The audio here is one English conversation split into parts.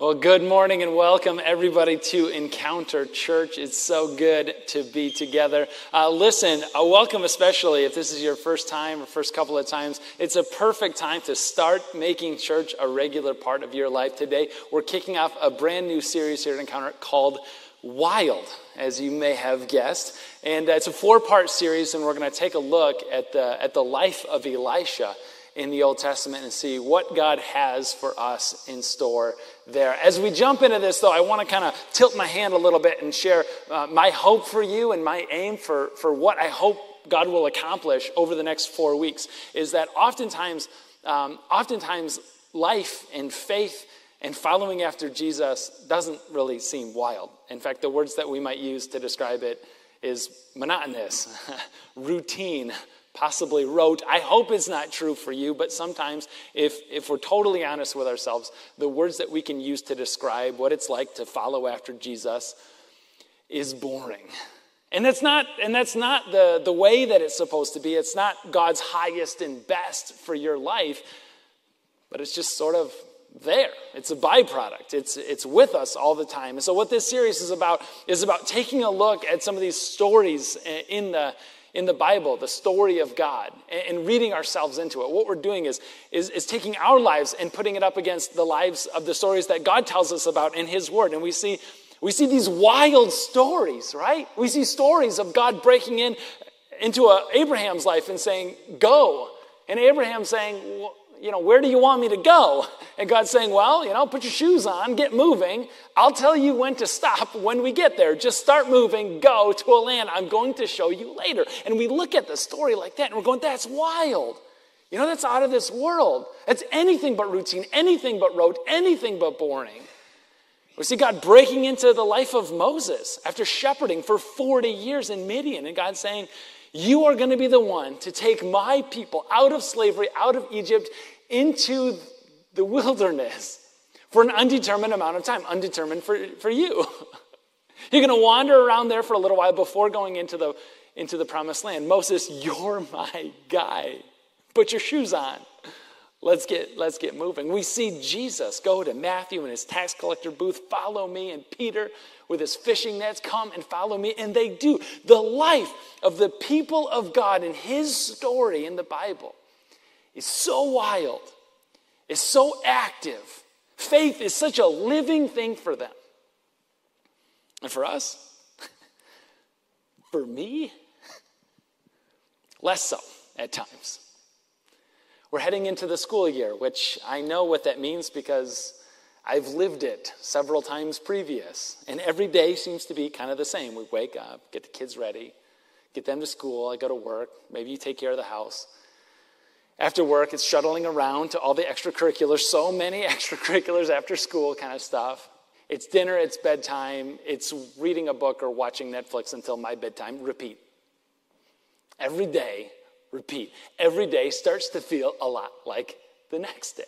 Well, good morning and welcome everybody to Encounter Church. It's so good to be together. Listen, a welcome especially if this is your first time or first couple of times. It's a perfect time to start making church a regular part of your life today. We're kicking off a brand new series here at Encounter called Wild, as you may have guessed. And it's a four-part series, and we're going to take a look at the life of Elisha in the Old Testament and see what God has for us in store there. As we jump into this, though, I want to kind of tilt my hand a little bit and share my hope for you and my aim for what I hope God will accomplish over the next 4 weeks is that oftentimes life and faith and following after Jesus doesn't really seem wild. In fact, the words that we might use to describe it is monotonous, routine, possibly rote. I hope it's not true for you, but sometimes if we're totally honest with ourselves, the words that we can use to describe what it's like to follow after Jesus is boring. And that's not the way that it's supposed to be. It's not God's highest and best for your life, but it's just sort of there. It's a byproduct. It's with us all the time. And so what this series is about taking a look at some of these stories in the Bible, the story of God, and reading ourselves into it. What we're doing is taking our lives and putting it up against the lives of the stories that God tells us about in His Word. And we see these wild stories, right? We see stories of God breaking into Abraham's life and saying, "Go." And Abraham saying, "Well, you know, where do you want me to go?" And God's saying, "Well, you know, put your shoes on, get moving. I'll tell you when to stop when we get there. Just start moving, go to a land I'm going to show you later." And we look at the story like that and we're going, that's wild. You know, that's out of this world. That's anything but routine, anything but rote, anything but boring. We see God breaking into the life of Moses after shepherding for 40 years in Midian, and God's saying, "You are going to be the one to take my people out of slavery, out of Egypt, into the wilderness for an undetermined amount of time," undetermined for you. You're going to wander around there for a little while before going into the promised land. "Moses, you're my guy. Put your shoes on. Let's get moving." We see Jesus go to Matthew in his tax collector booth, "Follow me," and Peter with his fishing nets, "Come and follow me." And they do. The life of the people of God and His story in the Bible is so wild. It's so active. Faith is such a living thing for them. And for us, for me, less so at times. We're heading into the school year, which I know what that means because I've lived it several times previous. And every day seems to be kind of the same. We wake up, get the kids ready, get them to school, I go to work, maybe you take care of the house. After work, it's shuttling around to all the extracurriculars, so many extracurriculars after school kind of stuff. It's dinner, it's bedtime, it's reading a book or watching Netflix until my bedtime, repeat. Every day. Repeat. Every day starts to feel a lot like the next day.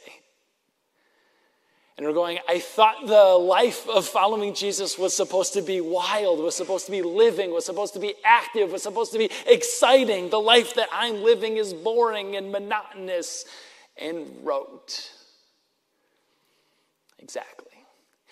And we're going, I thought the life of following Jesus was supposed to be wild, was supposed to be living, was supposed to be active, was supposed to be exciting. The life that I'm living is boring and monotonous and rote. Exactly.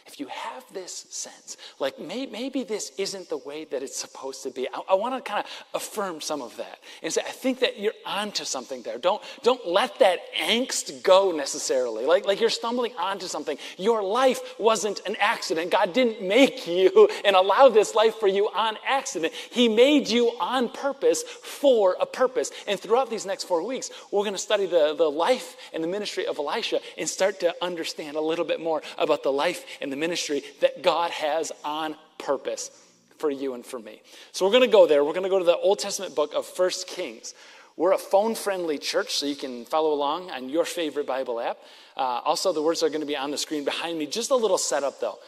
If you have this sense, like maybe this isn't the way that it's supposed to be, I want to kind of affirm some of that and say, I think that you're onto something there. Don't let that angst go necessarily. Like you're stumbling onto something. Your life wasn't an accident. God didn't make you and allow this life for you on accident. He made you on purpose for a purpose. And throughout these next 4 weeks, we're going to study the life and the ministry of Elisha and start to understand a little bit more about the life and the ministry that God has on purpose for you and for me. So we're going to go there. We're going to go to the Old Testament book of 1 Kings. We're a phone-friendly church, so you can follow along on your favorite Bible app. Also, the words are going to be on the screen behind me. Just a little setup, though,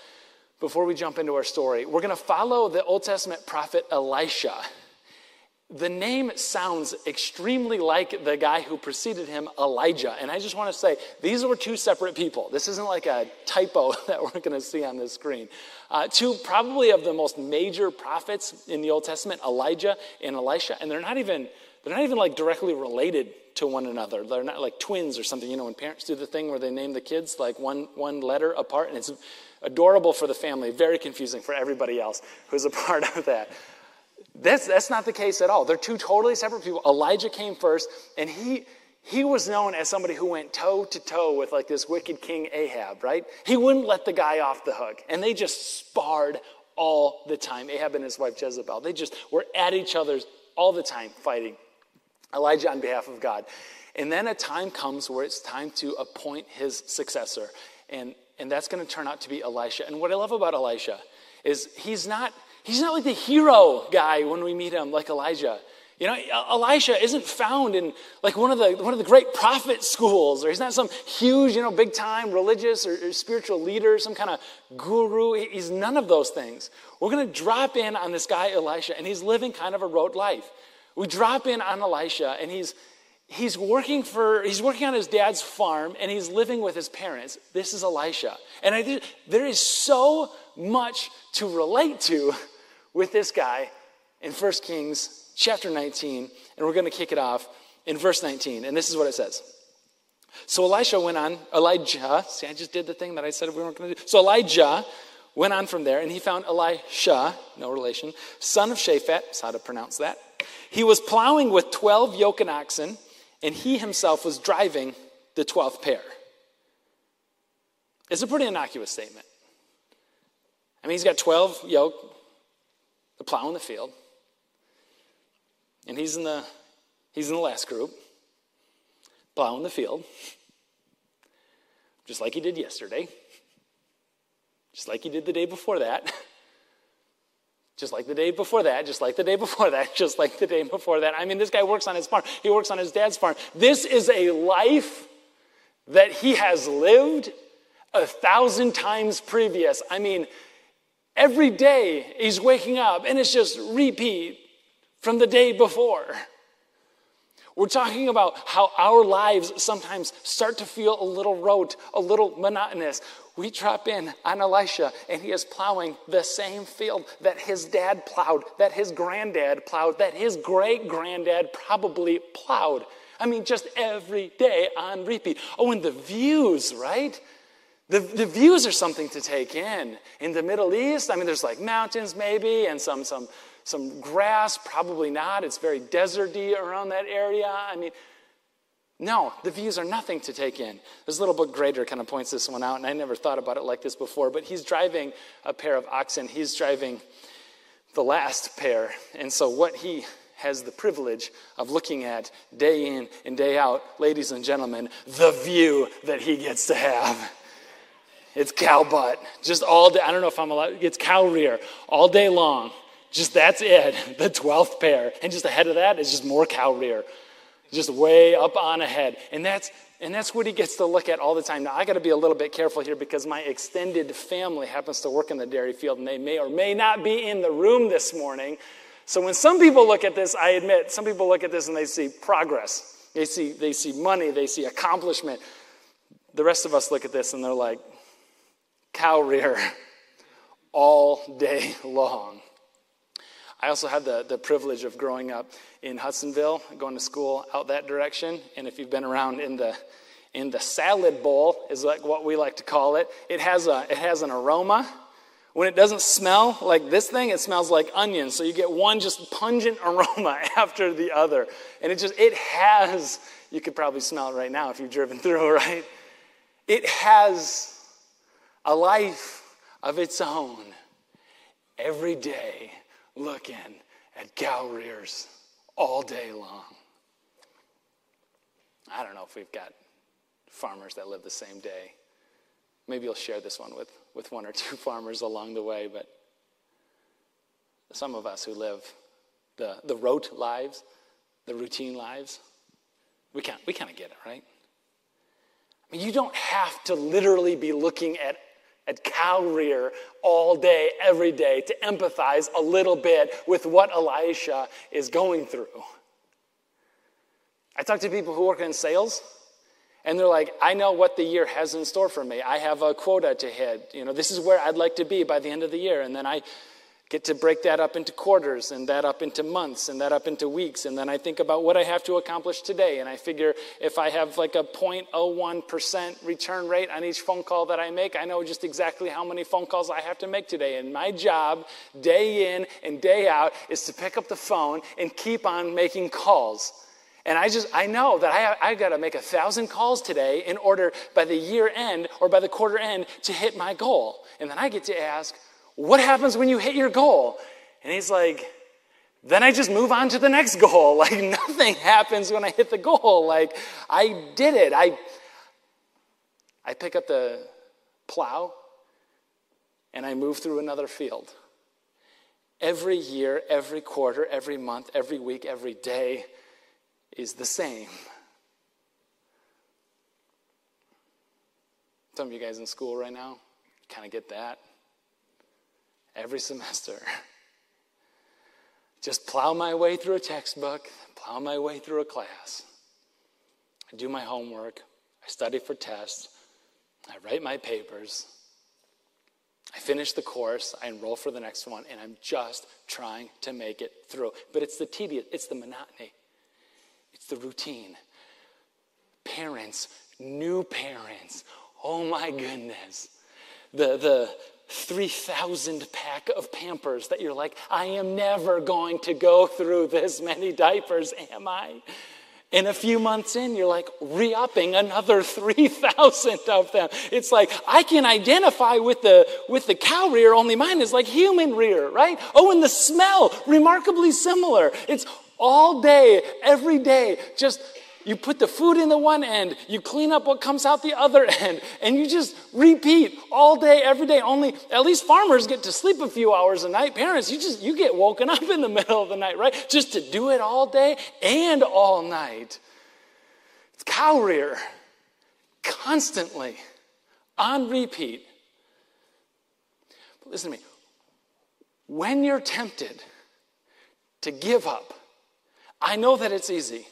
before we jump into our story. We're going to follow the Old Testament prophet Elisha. The name sounds extremely like the guy who preceded him, Elijah. And I just want to say, these were two separate people. This isn't like a typo that we're going to see on the screen. Two probably of the most major prophets in the Old Testament, Elijah and Elisha. And they're not even, They're not even like directly related to one another. They're not like twins or something. You know, when parents do the thing where they name the kids like one letter apart, and it's adorable for the family, very confusing for everybody else who's a part of that. That's not the case at all. They're two totally separate people. Elijah came first, and he was known as somebody who went toe-to-toe with like this wicked king Ahab, right? He wouldn't let the guy off the hook, and they just sparred all the time. Ahab and his wife Jezebel, they just were at each other's all the time, fighting. Elijah on behalf of God. And then a time comes where it's time to appoint his successor, and that's going to turn out to be Elisha. And what I love about Elisha is he's not like the hero guy when we meet him, like Elijah. You know, Elisha isn't found in like one of the great prophet schools, or he's not some huge, you know, big time religious or spiritual leader, some kind of guru. He's none of those things. We're going to drop in on this guy Elisha, and he's living kind of a rote life. We drop in on Elisha, and he's working on his dad's farm, and he's living with his parents. This is Elisha, and there is so much to relate to with this guy in 1 Kings. Chapter 19, and we're going to kick it off in verse 19, and this is what it says. So Elijah went on from there, and he found Elisha, no relation, son of Shaphat, that's how to pronounce that. He was plowing with 12 yoke and oxen, and he himself was driving the 12th pair. It's a pretty innocuous statement. I mean, he's got 12 yoke, the plow in the field. And he's in the last group, plowing the field, just like he did yesterday, just like he did the day before that, just like the day before that, just like the day before that, just like the day before that. I mean, this guy works on his farm. He works on his dad's farm. This is a life that he has lived 1,000 times previous. I mean, every day he's waking up, and it's just repeat from the day before. We're talking about how our lives sometimes start to feel a little rote, a little monotonous. We drop in on Elisha, and he is plowing the same field that his dad plowed, that his granddad plowed, that his great-granddad probably plowed. I mean, just every day on repeat. Oh, and the views, right? The views are something to take in. In the Middle East, I mean, there's like mountains maybe, and some grass, probably not. It's very deserty around that area. I mean, no, the views are nothing to take in. This little book, Grader, kind of points this one out, and I never thought about it like this before, but he's driving a pair of oxen. He's driving the last pair. And so what he has the privilege of looking at day in and day out, ladies and gentlemen, the view that he gets to have. It's cow butt. Just all day. I don't know if I'm allowed. It's cow rear all day long. Just that's it, the 12th pair. And just ahead of that is just more cow rear. Just way up on ahead. And that's what he gets to look at all the time. Now, I got to be a little bit careful here because my extended family happens to work in the dairy field, and they may or may not be in the room this morning. So when some people look at this, I admit, some people look at this and they see progress. They see money. They see accomplishment. The rest of us look at this and they're like, cow rear all day long. I also had the privilege of growing up in Hudsonville, going to school out that direction. And if you've been around in the salad bowl, is like what we like to call it. It has an aroma. When it doesn't smell like this thing, it smells like onions. So you get one just pungent aroma after the other. And it has, you could probably smell it right now if you've driven through, right? It has a life of its own every day. Looking at cow rears all day long. I don't know if we've got farmers that live the same day. Maybe you'll share this one with one or two farmers along the way, but some of us who live the rote lives, the routine lives, we kind of get it, right? I mean, you don't have to literally be looking at cow rear all day, every day, to empathize a little bit with what Elisha is going through. I talk to people who work in sales, and they're like, I know what the year has in store for me. I have a quota to hit. You know, this is where I'd like to be by the end of the year. And then I get to break that up into quarters and that up into months and that up into weeks. And then I think about what I have to accomplish today. And I figure if I have like a 0.01% return rate on each phone call that I make, I know just exactly how many phone calls I have to make today. And my job day in and day out is to pick up the phone and keep on making calls. And I know that I got to make 1,000 calls today in order by the year end or by the quarter end to hit my goal. And then I get to ask, what happens when you hit your goal? And he's like, then I just move on to the next goal. Like nothing happens when I hit the goal. Like I did it. I pick up the plow and I move through another field. Every year, every quarter, every month, every week, every day is the same. Some of you guys in school right now kind of get that. Every semester. Just plow my way through a textbook, plow my way through a class. I do my homework, I study for tests, I write my papers, I finish the course, I enroll for the next one, and I'm just trying to make it through. But it's the tedious, it's the monotony. It's the routine. Parents, new parents, oh my goodness. The 3,000-pack of Pampers that you're like, I am never going to go through this many diapers, am I? And a few months in, you're like re-upping another 3,000 of them. It's like, I can identify with the cow rear, only mine is like human rear, right? Oh, and the smell, remarkably similar. It's all day, every day, just you put the food in the one end, you clean up what comes out the other end, and you just repeat all day, every day. Only at least farmers get to sleep a few hours a night. Parents, you get woken up in the middle of the night, right? Just to do it all day and all night. It's cow rear, constantly, on repeat. But listen to me. When you're tempted to give up, I know that it's easy.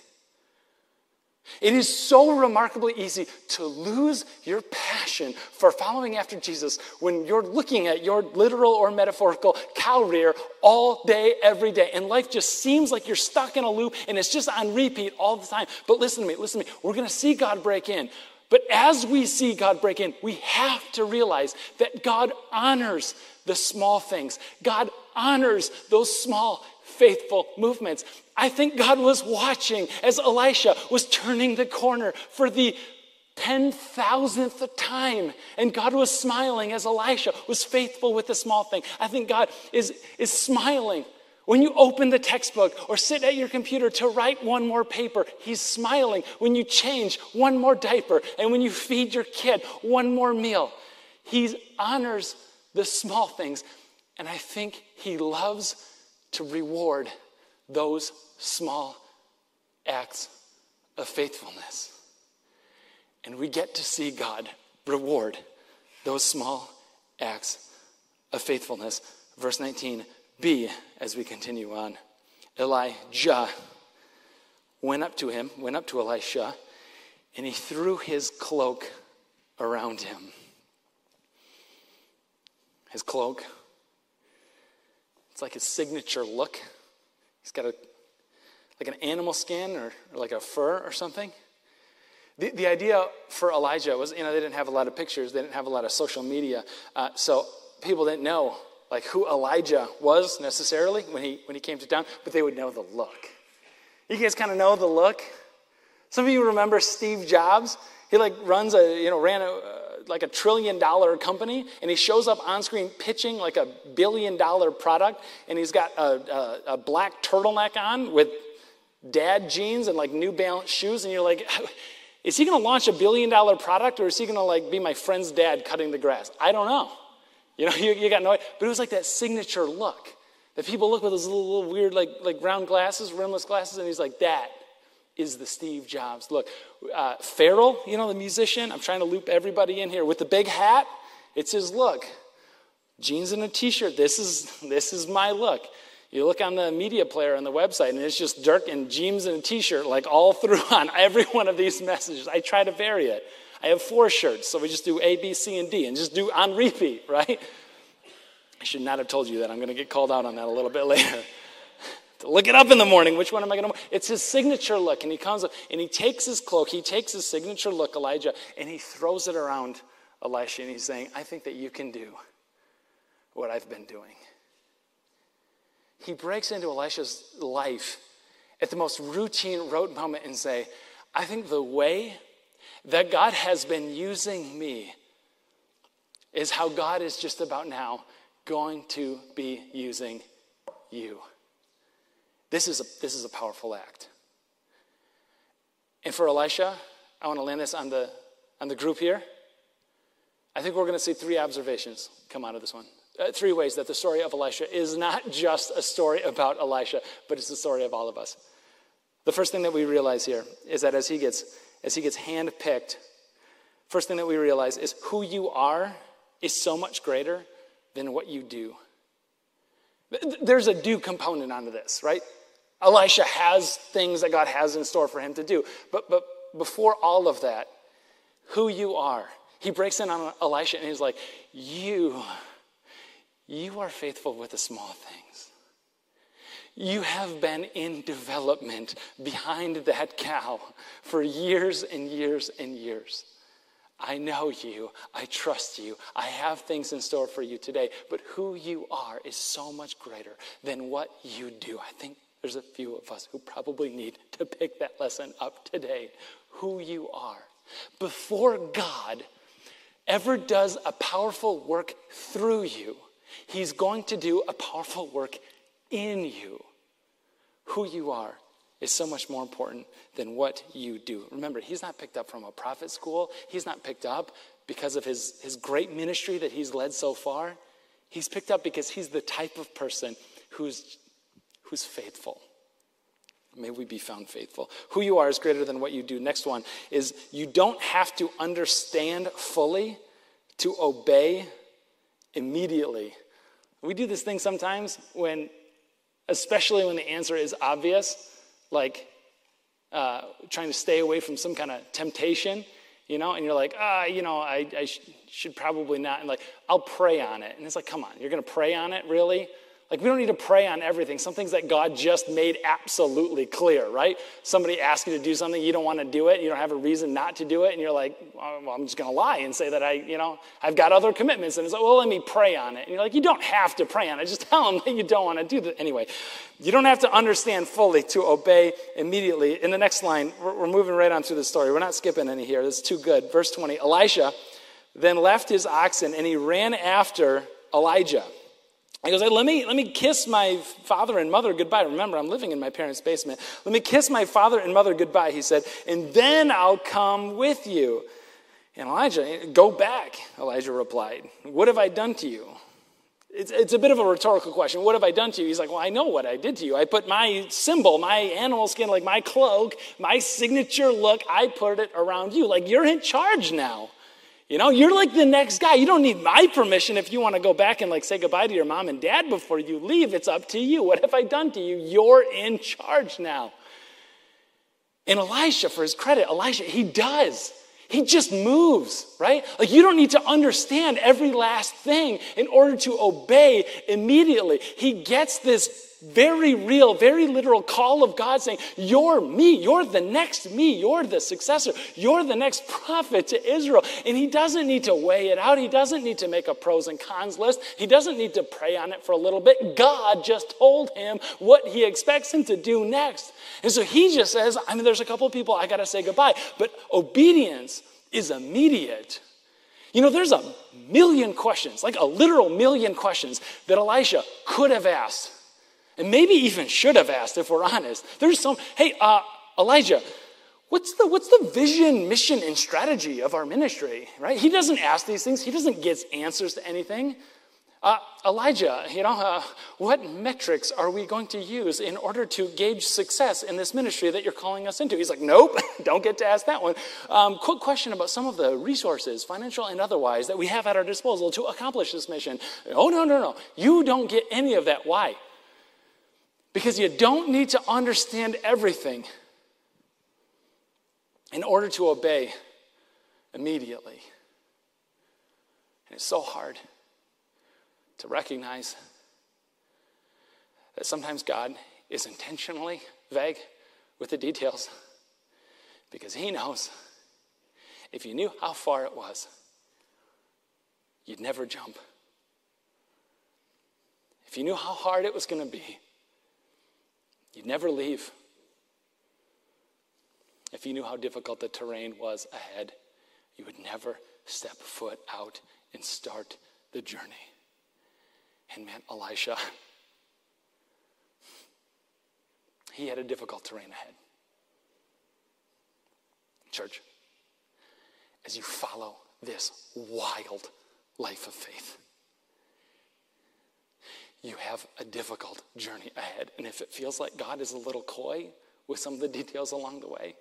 It is so remarkably easy to lose your passion for following after Jesus when you're looking at your literal or metaphorical cow rear all day, every day. And life just seems like you're stuck in a loop and it's just on repeat all the time. But listen to me. We're going to see God break in. But as we see God break in, we have to realize that God honors the small things. God honors those small, faithful movements. I think God was watching as Elisha was turning the corner for the 10,000th time. And God was smiling as Elisha was faithful with the small thing. I think God is smiling. When you open the textbook or sit at your computer to write one more paper, he's smiling. When you change one more diaper and when you feed your kid one more meal, he honors the small things. And I think he loves to reward those small acts of faithfulness. And we get to see God reward those small acts of faithfulness. Verse 19b, as we continue on, Elijah went up to Elisha, and he threw his cloak around him. His cloak, it's like his signature look. He's got an animal skin or like a fur or something. The idea for Elijah was, they didn't have a lot of pictures. They didn't have a lot of social media. So people didn't know like who Elijah was necessarily when he came to town, but they would know the look. You guys kind of know the look? Some of you remember Steve Jobs. He like runs ran a $1 trillion company, and he shows up on screen pitching like $1 billion product, and he's got a black turtleneck on with dad jeans and like New Balance shoes, and you're like, is he going to launch $1 billion product, or is he going to like be my friend's dad cutting the grass? I don't know. You got no idea. But it was like that signature look that people look with those little weird like round glasses, rimless glasses, and he's like, that is the Steve Jobs look. Pharrell, the musician, I'm trying to loop everybody in here, with the big hat, it's his look. Jeans and a t-shirt, this is my look. You look on the media player on the website, and it's just Dirk and jeans and a t-shirt, like all through on every one of these messages. I try to vary it. I have 4 shirts, so we just do A, B, C, and D, and just do on repeat, right? I should not have told you that. I'm going to get called out on that a little bit later. To look it up in the morning. Which one am I going to? It's his signature look. And he comes up and he takes his cloak. He takes his signature look, Elijah, and he throws it around Elisha. And he's saying, I think that you can do what I've been doing. He breaks into Elisha's life at the most routine, rote moment and say, I think the way that God has been using me is how God is just about now going to be using you. This is a powerful act. And for Elisha, I want to land this on the group here. I think we're going to see three observations come out of this one. Three ways that the story of Elisha is not just a story about Elisha, but it's the story of all of us. The first thing that we realize here is that as he gets handpicked, first thing that we realize is who you are is so much greater than what you do. There's a do component onto this, right? Elisha has things that God has in store for him to do. But before all of that, who you are. He breaks in on Elisha and he's like, you are faithful with the small things. You have been in development behind that cow for years and years and years. I know you. I trust you. I have things in store for you today. But who you are is so much greater than what you do. I think there's a few of us who probably need to pick that lesson up today. Who you are. Before God ever does a powerful work through you, he's going to do a powerful work in you. Who you are is so much more important than what you do. Remember, he's not picked up from a prophet school. He's not picked up because of his great ministry that he's led so far. He's picked up because he's the type of person who's faithful. May we be found faithful. Who you are is greater than what you do. Next one is you don't have to understand fully to obey immediately. We do this thing sometimes especially when the answer is obvious, like trying to stay away from some kind of temptation, you know, and you're like, I should probably not. And like, I'll pray on it. And it's like, come on, you're going to pray on it, really? Like, we don't need to pray on everything. Some things that God just made absolutely clear, right? Somebody asks you to do something, you don't want to do it, you don't have a reason not to do it, and you're like, well, I'm just going to lie and say that I've got other commitments. And it's like, well, let me pray on it. And you're like, you don't have to pray on it. Just tell them that you don't want to do that. Anyway, you don't have to understand fully to obey immediately. In the next line, we're moving right on through the story. We're not skipping any here. That's too good. Verse 20, Elisha then left his oxen, and he ran after Elijah. He goes, hey, let me kiss my father and mother goodbye. Remember, I'm living in my parents' basement. Let me kiss my father and mother goodbye, he said, and then I'll come with you. And Elijah, go back, Elijah replied. What have I done to you? It's a bit of a rhetorical question. What have I done to you? He's like, well, I know what I did to you. I put my symbol, my animal skin, like my cloak, my signature look, I put it around you. Like, you're in charge now. You know, you're like the next guy. You don't need my permission if you want to go back and like say goodbye to your mom and dad before you leave. It's up to you. What have I done to you? You're in charge now. And Elisha, for his credit, he does. He just moves, right? Like, you don't need to understand every last thing in order to obey immediately. He gets this very real, very literal call of God saying, you're me, you're the next me, you're the successor, you're the next prophet to Israel. And he doesn't need to weigh it out. He doesn't need to make a pros and cons list. He doesn't need to pray on it for a little bit. God just told him what he expects him to do next. And so he just says, there's a couple of people I got to say goodbye. But obedience is immediate. You know, there's a million questions, like a literal million questions that Elisha could have asked. And maybe even should have asked, if we're honest. There's some, hey, Elijah, what's the vision, mission, and strategy of our ministry, right? He doesn't ask these things. He doesn't get answers to anything. Elijah, what metrics are we going to use in order to gauge success in this ministry that you're calling us into? He's like, nope, don't get to ask that one. Quick question about some of the resources, financial and otherwise, that we have at our disposal to accomplish this mission. Oh, no. You don't get any of that. Why? Because you don't need to understand everything in order to obey immediately. And it's so hard to recognize that sometimes God is intentionally vague with the details because he knows if you knew how far it was, you'd never jump. If you knew how hard it was going to be, you'd never leave. If you knew how difficult the terrain was ahead, you would never step foot out and start the journey. And man, Elisha, he had a difficult terrain ahead. Church, as you follow this wild life of faith, you have a difficult journey ahead. And if it feels like God is a little coy with some of the details along the way,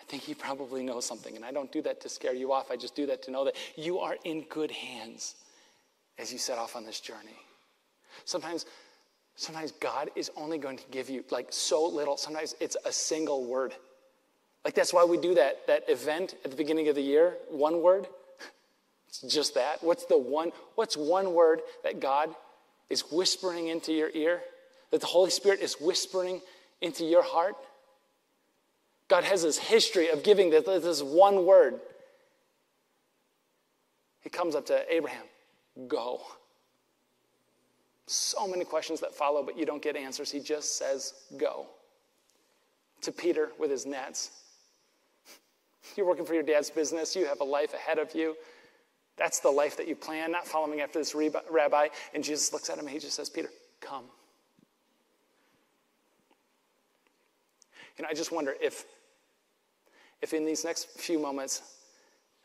I think he probably knows something. And I don't do that to scare you off. I just do that to know that you are in good hands as you set off on this journey. Sometimes God is only going to give you like so little. Sometimes it's a single word. Like that's why we do that event at the beginning of the year, one word. It's just that. What's one word that God is whispering into your ear, that the Holy Spirit is whispering into your heart? God has this history of giving this one word. He comes up to Abraham, go. So many questions that follow, but you don't get answers. He just says, go. To Peter with his nets. You're working for your dad's business. You have a life ahead of you. That's the life that you plan, not following after this rabbi. And Jesus looks at him and he just says, Peter, come. You know, I just wonder if in these next few moments,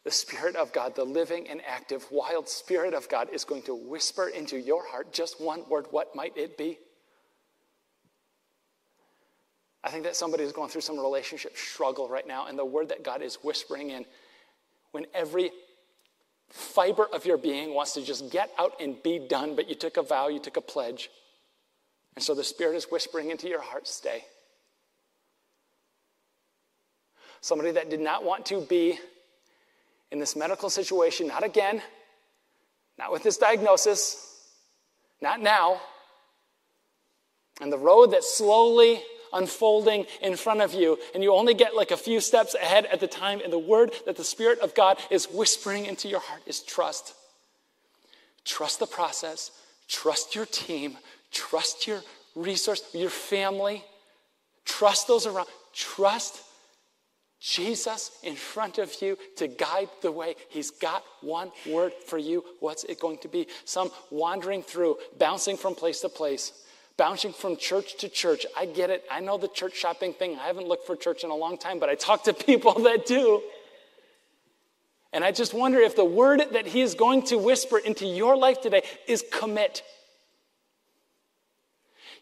the Spirit of God, the living and active, wild Spirit of God is going to whisper into your heart just one word. What might it be? I think that somebody is going through some relationship struggle right now, and the word that God is whispering in, when every fiber of your being wants to just get out and be done, but you took a vow, you took a pledge. And so the Spirit is whispering into your heart, stay. Somebody that did not want to be in this medical situation, not again, not with this diagnosis, not now. And the road that's slowly unfolding in front of you, and you only get like a few steps ahead at the time, and the word that the Spirit of God is whispering into your heart is trust. Trust the process, trust your team, trust your resource, your family, trust those around, trust Jesus in front of you to guide the way. He's got one word for you. What's it going to be? Some wandering through, bouncing from place to place, bouncing from church to church. I get it. I know the church shopping thing. I haven't looked for church in a long time, but I talk to people that do. And I just wonder if the word that he is going to whisper into your life today is commit.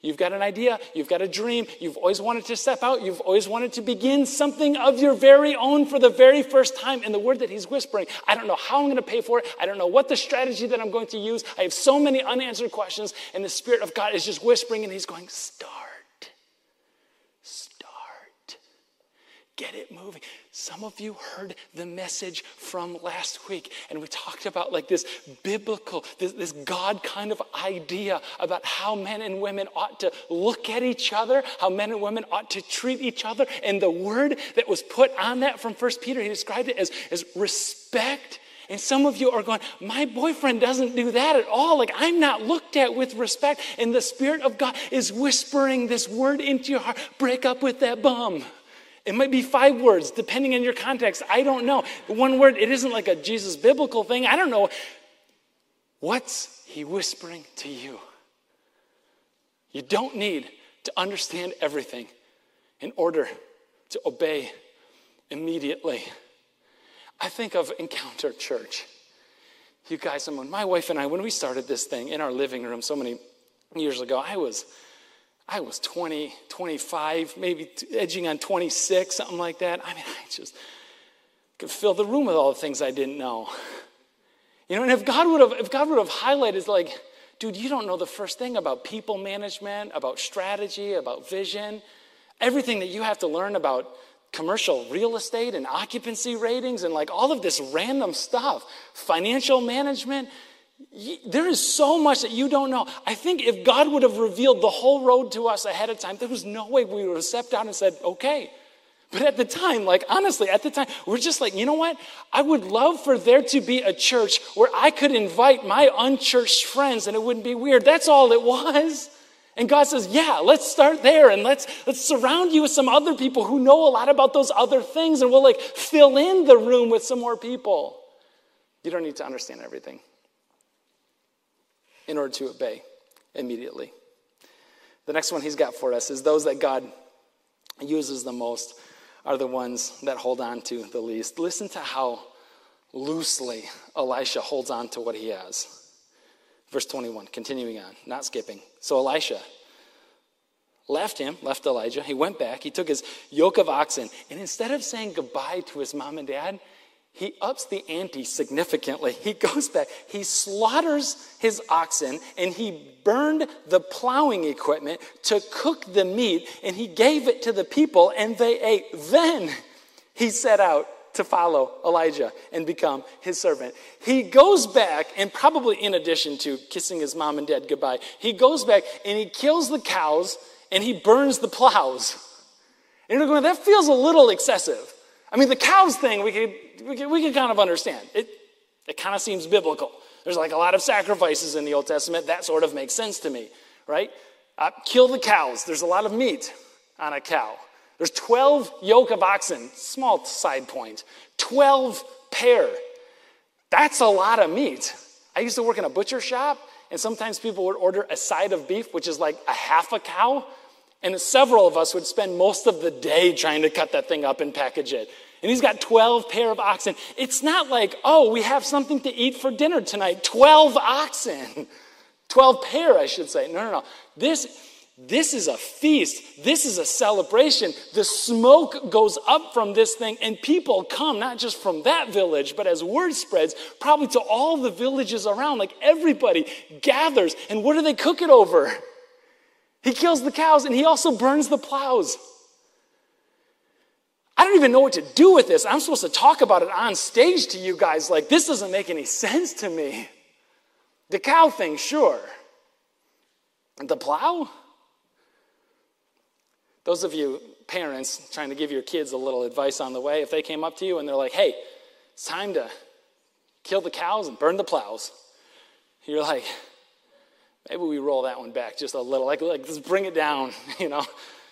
You've got an idea. You've got a dream. You've always wanted to step out. You've always wanted to begin something of your very own for the very first time. And the word that he's whispering, I don't know how I'm going to pay for it. I don't know what the strategy that I'm going to use. I have so many unanswered questions. And the Spirit of God is just whispering and he's going, start, get it moving. Some of you heard the message from last week, and we talked about like this biblical, this God kind of idea about how men and women ought to look at each other, how men and women ought to treat each other. And the word that was put on that from 1 Peter, he described it as respect. And some of you are going, my boyfriend doesn't do that at all. Like, I'm not looked at with respect. And the Spirit of God is whispering this word into your heart, break up with that bum. It might be 5 words, depending on your context. I don't know. One word, it isn't like a Jesus biblical thing. I don't know. What's he whispering to you? You don't need to understand everything in order to obey immediately. I think of Encounter Church. You guys, and my wife and I, when we started this thing in our living room so many years ago, I was 20, 25, maybe edging on 26, something like that. I mean, I just could fill the room with all the things I didn't know. You know, and if God would have highlighted, like, dude, you don't know the first thing about people management, about strategy, about vision, everything that you have to learn about commercial real estate and occupancy ratings and like all of this random stuff, financial management. There is so much that you don't know. I think if God would have revealed the whole road to us ahead of time, there was no way we would have stepped down and said, okay. But at the time, like honestly, at the time, we're just like, you know what? I would love for there to be a church where I could invite my unchurched friends and it wouldn't be weird. That's all it was. And God says, yeah, let's start there and let's surround you with some other people who know a lot about those other things, and we'll like fill in the room with some more people. You don't need to understand everything in order to obey immediately. The next one he's got for us is those that God uses the most are the ones that hold on to the least. Listen to how loosely Elisha holds on to what he has. Verse 21, continuing on, not skipping. So Elisha left Elijah. He went back. He took his yoke of oxen. And instead of saying goodbye to his mom and dad, he ups the ante significantly. He goes back. He slaughters his oxen, and he burned the plowing equipment to cook the meat, and he gave it to the people, and they ate. Then he set out to follow Elijah and become his servant. He goes back, and probably in addition to kissing his mom and dad goodbye, he goes back and he kills the cows and he burns the plows. And you're going, that feels a little excessive. I mean, the cows thing we could kind of understand. It kind of seems biblical. There's like a lot of sacrifices in the Old Testament. That sort of makes sense to me, right? Kill the cows. There's a lot of meat on a cow. There's 12 yoke of oxen, small side point, 12 pair. That's a lot of meat. I used to work in a butcher shop, and sometimes people would order a side of beef, which is like a half a cow, and several of us would spend most of the day trying to cut that thing up and package it. And he's got 12 pair of oxen. It's not like, oh, we have something to eat for dinner tonight. 12 oxen. 12 pair, I should say. No. This is a feast. This is a celebration. The smoke goes up from this thing, and people come, not just from that village, but as word spreads, probably to all the villages around. Like everybody gathers, and what do they cook it over? He kills the cows, and he also burns the plows. I don't even know what to do with this. I'm supposed to talk about it on stage to you guys. Like, this doesn't make any sense to me. The cow thing, sure. And the plow? Those of you parents trying to give your kids a little advice on the way, if they came up to you and they're like, hey, it's time to kill the cows and burn the plows, you're like, maybe we roll that one back just a little. Like just bring it down, you know.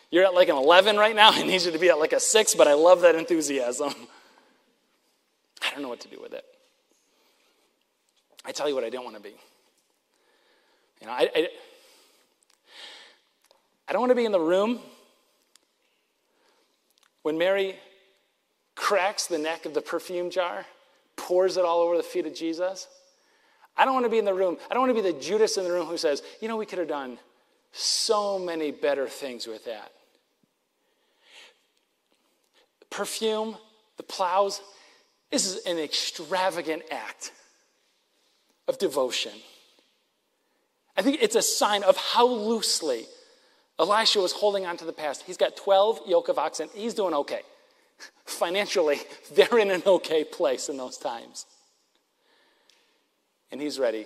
You're at like an 11 right now. I need you to be at like a 6, but I love that enthusiasm. I don't know what to do with it. I tell you what I don't want to be. You know, I don't want to be in the room when Mary cracks the neck of the perfume jar, pours it all over the feet of Jesus. I don't want to be in the room. I don't want to be the Judas in the room who says, you know, we could have done so many better things with that. Perfume, the plows, this is an extravagant act of devotion. I think it's a sign of how loosely Elisha was holding on to the past. He's got 12 yoke of oxen. He's doing okay. Financially, they're in an okay place in those times. And he's ready.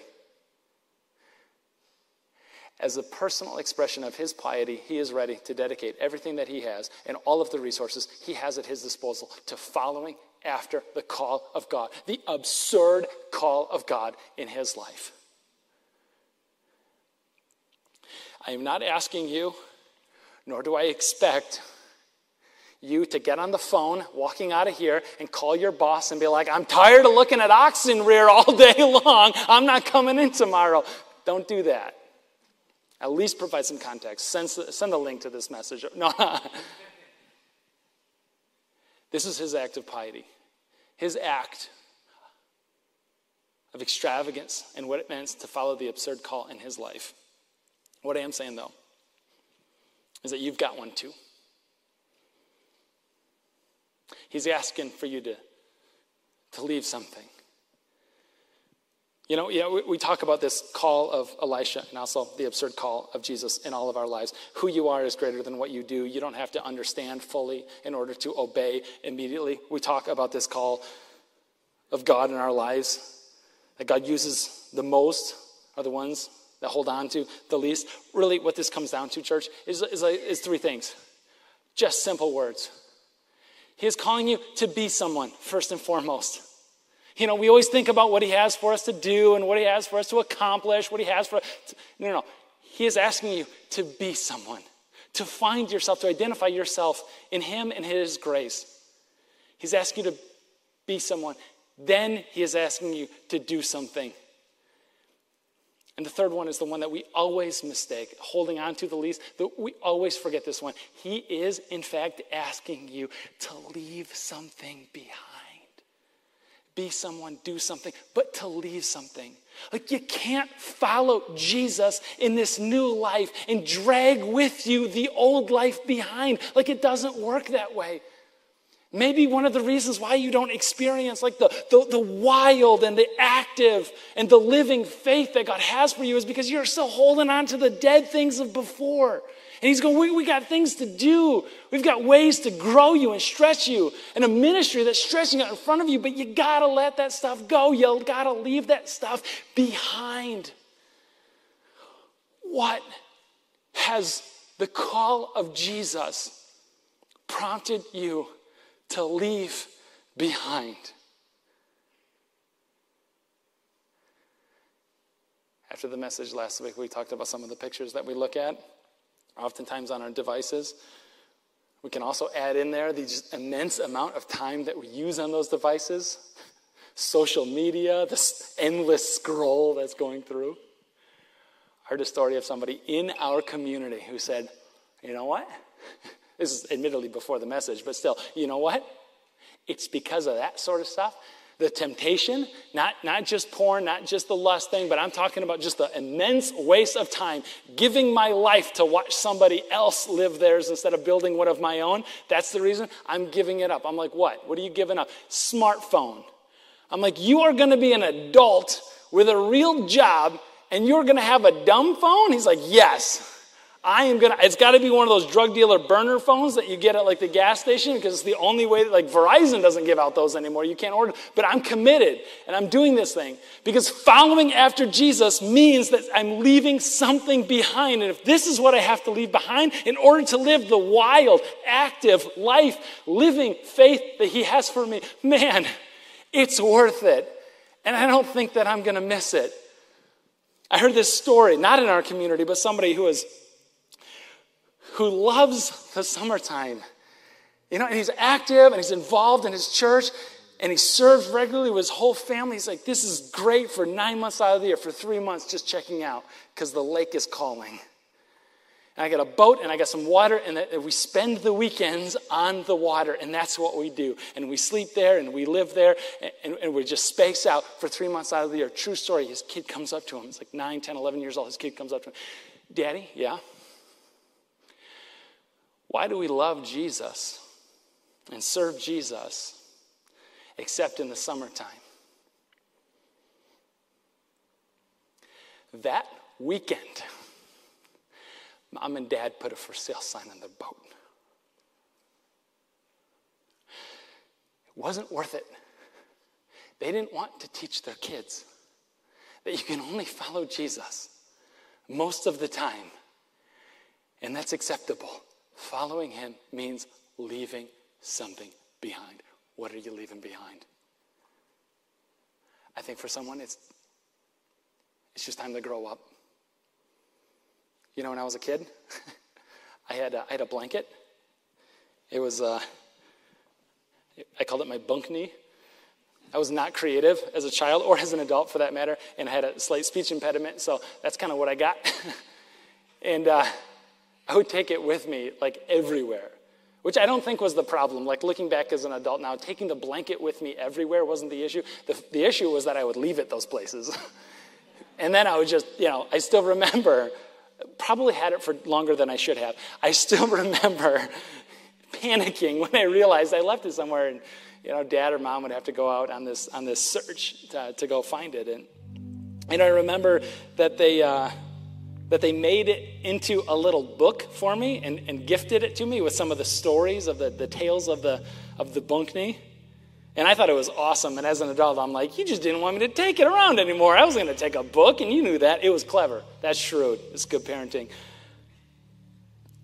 As a personal expression of his piety, he is ready to dedicate everything that he has and all of the resources he has at his disposal to following after the call of God, the absurd call of God in his life. I am not asking you, nor do I expect you to get on the phone walking out of here and call your boss and be like, I'm tired of looking at oxen rear all day long. I'm not coming in tomorrow. Don't do that. At least provide some context. Send a link to this message. No. This is his act of piety. His act of extravagance and what it means to follow the absurd call in his life. What I am saying, though, is that you've got one, too. He's asking for you to leave something. We talk about this call of Elisha and also the absurd call of Jesus in all of our lives. Who you are is greater than what you do. You don't have to understand fully in order to obey immediately. We talk about this call of God in our lives. that God uses the most are the ones that hold on to the least. Really, what this comes down to, church, is three things. Just simple words. He is calling you to be someone, first and foremost. You know, we always think about what he has for us to do and what he has for us to accomplish, what he has for us. No. He is asking you to be someone, to find yourself, to identify yourself in him and his grace. He's asking you to be someone. Then he is asking you to do something. And the third one is the one that we always mistake, holding on to the least. We always forget this one. He is, in fact, asking you to leave something behind. Be someone, do something, but to leave something. Like, you can't follow Jesus in this new life and drag with you the old life behind. Like, it doesn't work that way. Maybe one of the reasons why you don't experience like the wild and the active and the living faith that God has for you is because you're still holding on to the dead things of before. And he's going, we got things to do. We've got ways to grow you and stretch you and a ministry that's stretching out in front of you, but you got to let that stuff go. You got to leave that stuff behind. What has the call of Jesus prompted you to leave behind? After the message last week, we talked about some of the pictures that we look at, oftentimes on our devices. We can also add in there the just immense amount of time that we use on those devices, social media, this endless scroll that's going through. I heard a story of somebody in our community who said, you know what? This is admittedly before the message, but still, you know what? It's because of that sort of stuff. The temptation, not just porn, not just the lust thing, but I'm talking about just the immense waste of time, giving my life to watch somebody else live theirs instead of building one of my own. That's the reason I'm giving it up. I'm like, what? What are you giving up? Smartphone. I'm like, you are going to be an adult with a real job, and you're going to have a dumb phone? He's like, yes. It's got to be one of those drug dealer burner phones that you get at like the gas station, because it's the only way that, like, Verizon doesn't give out those anymore. You can't order. But I'm committed and I'm doing this thing because following after Jesus means that I'm leaving something behind. And if this is what I have to leave behind in order to live the wild, active life, living faith that he has for me, man, it's worth it. And I don't think that I'm going to miss it. I heard this story, not in our community, but somebody who loves the summertime. You know, and he's active and he's involved in his church and he serves regularly with his whole family. He's like, this is great for 9 months out of the year, for 3 months just checking out because the lake is calling. And I got a boat and I got some water, and we spend the weekends on the water, and that's what we do. And we sleep there and we live there, and we just space out for 3 months out of the year. True story, his kid comes up to him. It's like 9, 10, 11 years old. His kid comes up to him. Daddy, yeah? Why do we love Jesus and serve Jesus except in the summertime? That weekend, Mom and Dad put a for sale sign on their boat. It wasn't worth it. They didn't want to teach their kids that you can only follow Jesus most of the time, and that's acceptable. Following him means leaving something behind. What are you leaving behind? I think for someone, it's just time to grow up. You know, when I was a kid, I had a blanket. It was, I called it my bunk knee. I was not creative as a child or as an adult for that matter, and I had a slight speech impediment, so that's kind of what I got. And, I would take it with me, like, everywhere, which I don't think was the problem. Like, looking back as an adult now, taking the blanket with me everywhere wasn't the issue. The issue was that I would leave it those places. And then I would just, you know, I still remember, probably had it for longer than I should have. I still remember panicking when I realized I left it somewhere, and, you know, Dad or Mom would have to go out on this search to go find it. And I remember that they made it into a little book for me and gifted it to me with some of the stories of the tales of the bunk knee. And I thought it was awesome. And as an adult, I'm like, you just didn't want me to take it around anymore. I was going to take a book, and you knew that. It was clever. That's shrewd. It's good parenting.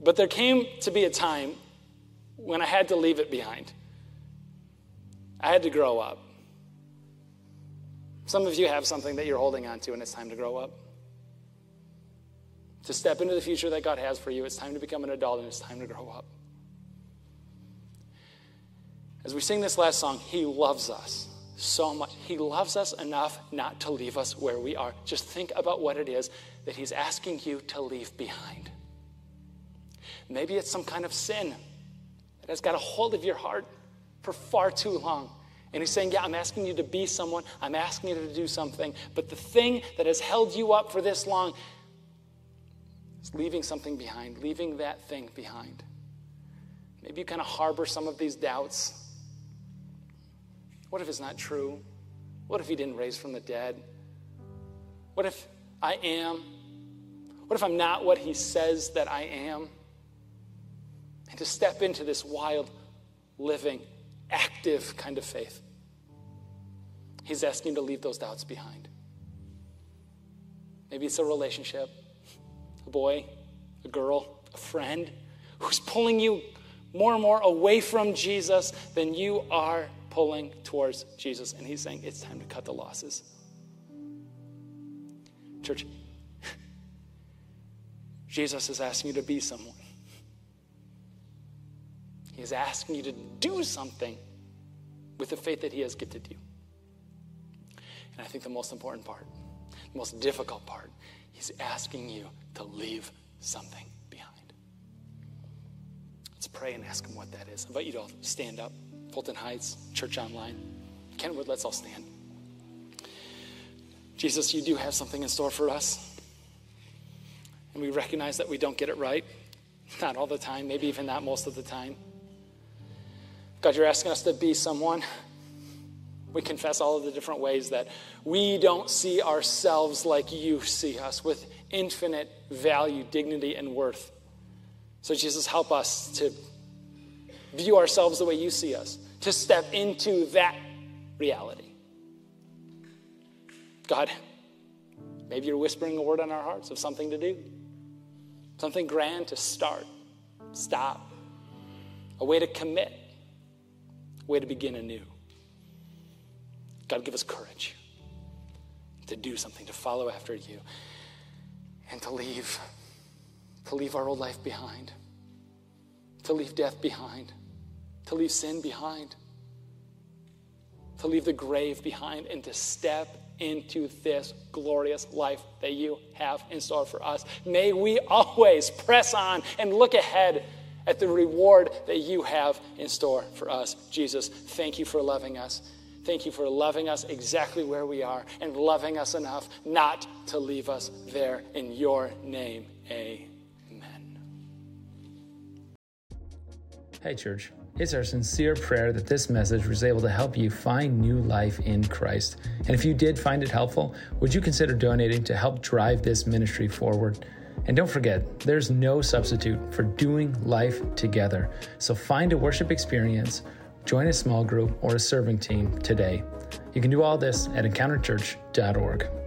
But there came to be a time when I had to leave it behind. I had to grow up. Some of you have something that you're holding on to, and it's time to grow up. To step into the future that God has for you, it's time to become an adult, and it's time to grow up. As we sing this last song, He loves us so much. He loves us enough not to leave us where we are. Just think about what it is that He's asking you to leave behind. Maybe it's some kind of sin that has got a hold of your heart for far too long. And He's saying, yeah, I'm asking you to be someone. I'm asking you to do something. But the thing that has held you up for this long is leaving something behind, leaving that thing behind. Maybe you kind of harbor some of these doubts. What if it's not true? What if He didn't raise from the dead? What if I am? What if I'm not what He says that I am? And to step into this wild, living, active kind of faith, He's asking you to leave those doubts behind. Maybe it's a relationship, a boy, a girl, a friend who's pulling you more and more away from Jesus than you are pulling towards Jesus. And He's saying, it's time to cut the losses. Church, Jesus is asking you to be someone. He is asking you to do something with the faith that He has gifted you. And I think the most important part, the most difficult part, He's asking you to leave something behind. Let's pray and ask Him what that is. I invite you to all stand up. Fulton Heights, Church Online, Kenwood, let's all stand. Jesus, You do have something in store for us. And we recognize that we don't get it right. Not all the time, maybe even not most of the time. God, You're asking us to be someone. We confess all of the different ways that we don't see ourselves like You see us, with infinite value, dignity, and worth. So Jesus, help us to view ourselves the way You see us, to step into that reality. God, maybe You're whispering a word on our hearts of something to do, something grand to start, stop, a way to commit, way to begin anew. God, give us courage to do something, to follow after You, and to leave our old life behind, to leave death behind, to leave sin behind, to leave the grave behind, and to step into this glorious life that You have in store for us. May we always press on and look ahead at the reward that You have in store for us. Jesus, thank You for loving us. Thank You for loving us exactly where we are and loving us enough not to leave us there. In Your name, amen. Hey, church. It's our sincere prayer that this message was able to help you find new life in Christ. And if you did find it helpful, would you consider donating to help drive this ministry forward? And don't forget, there's no substitute for doing life together. So find a worship experience, join a small group, or a serving team today. You can do all this at encounterchurch.org.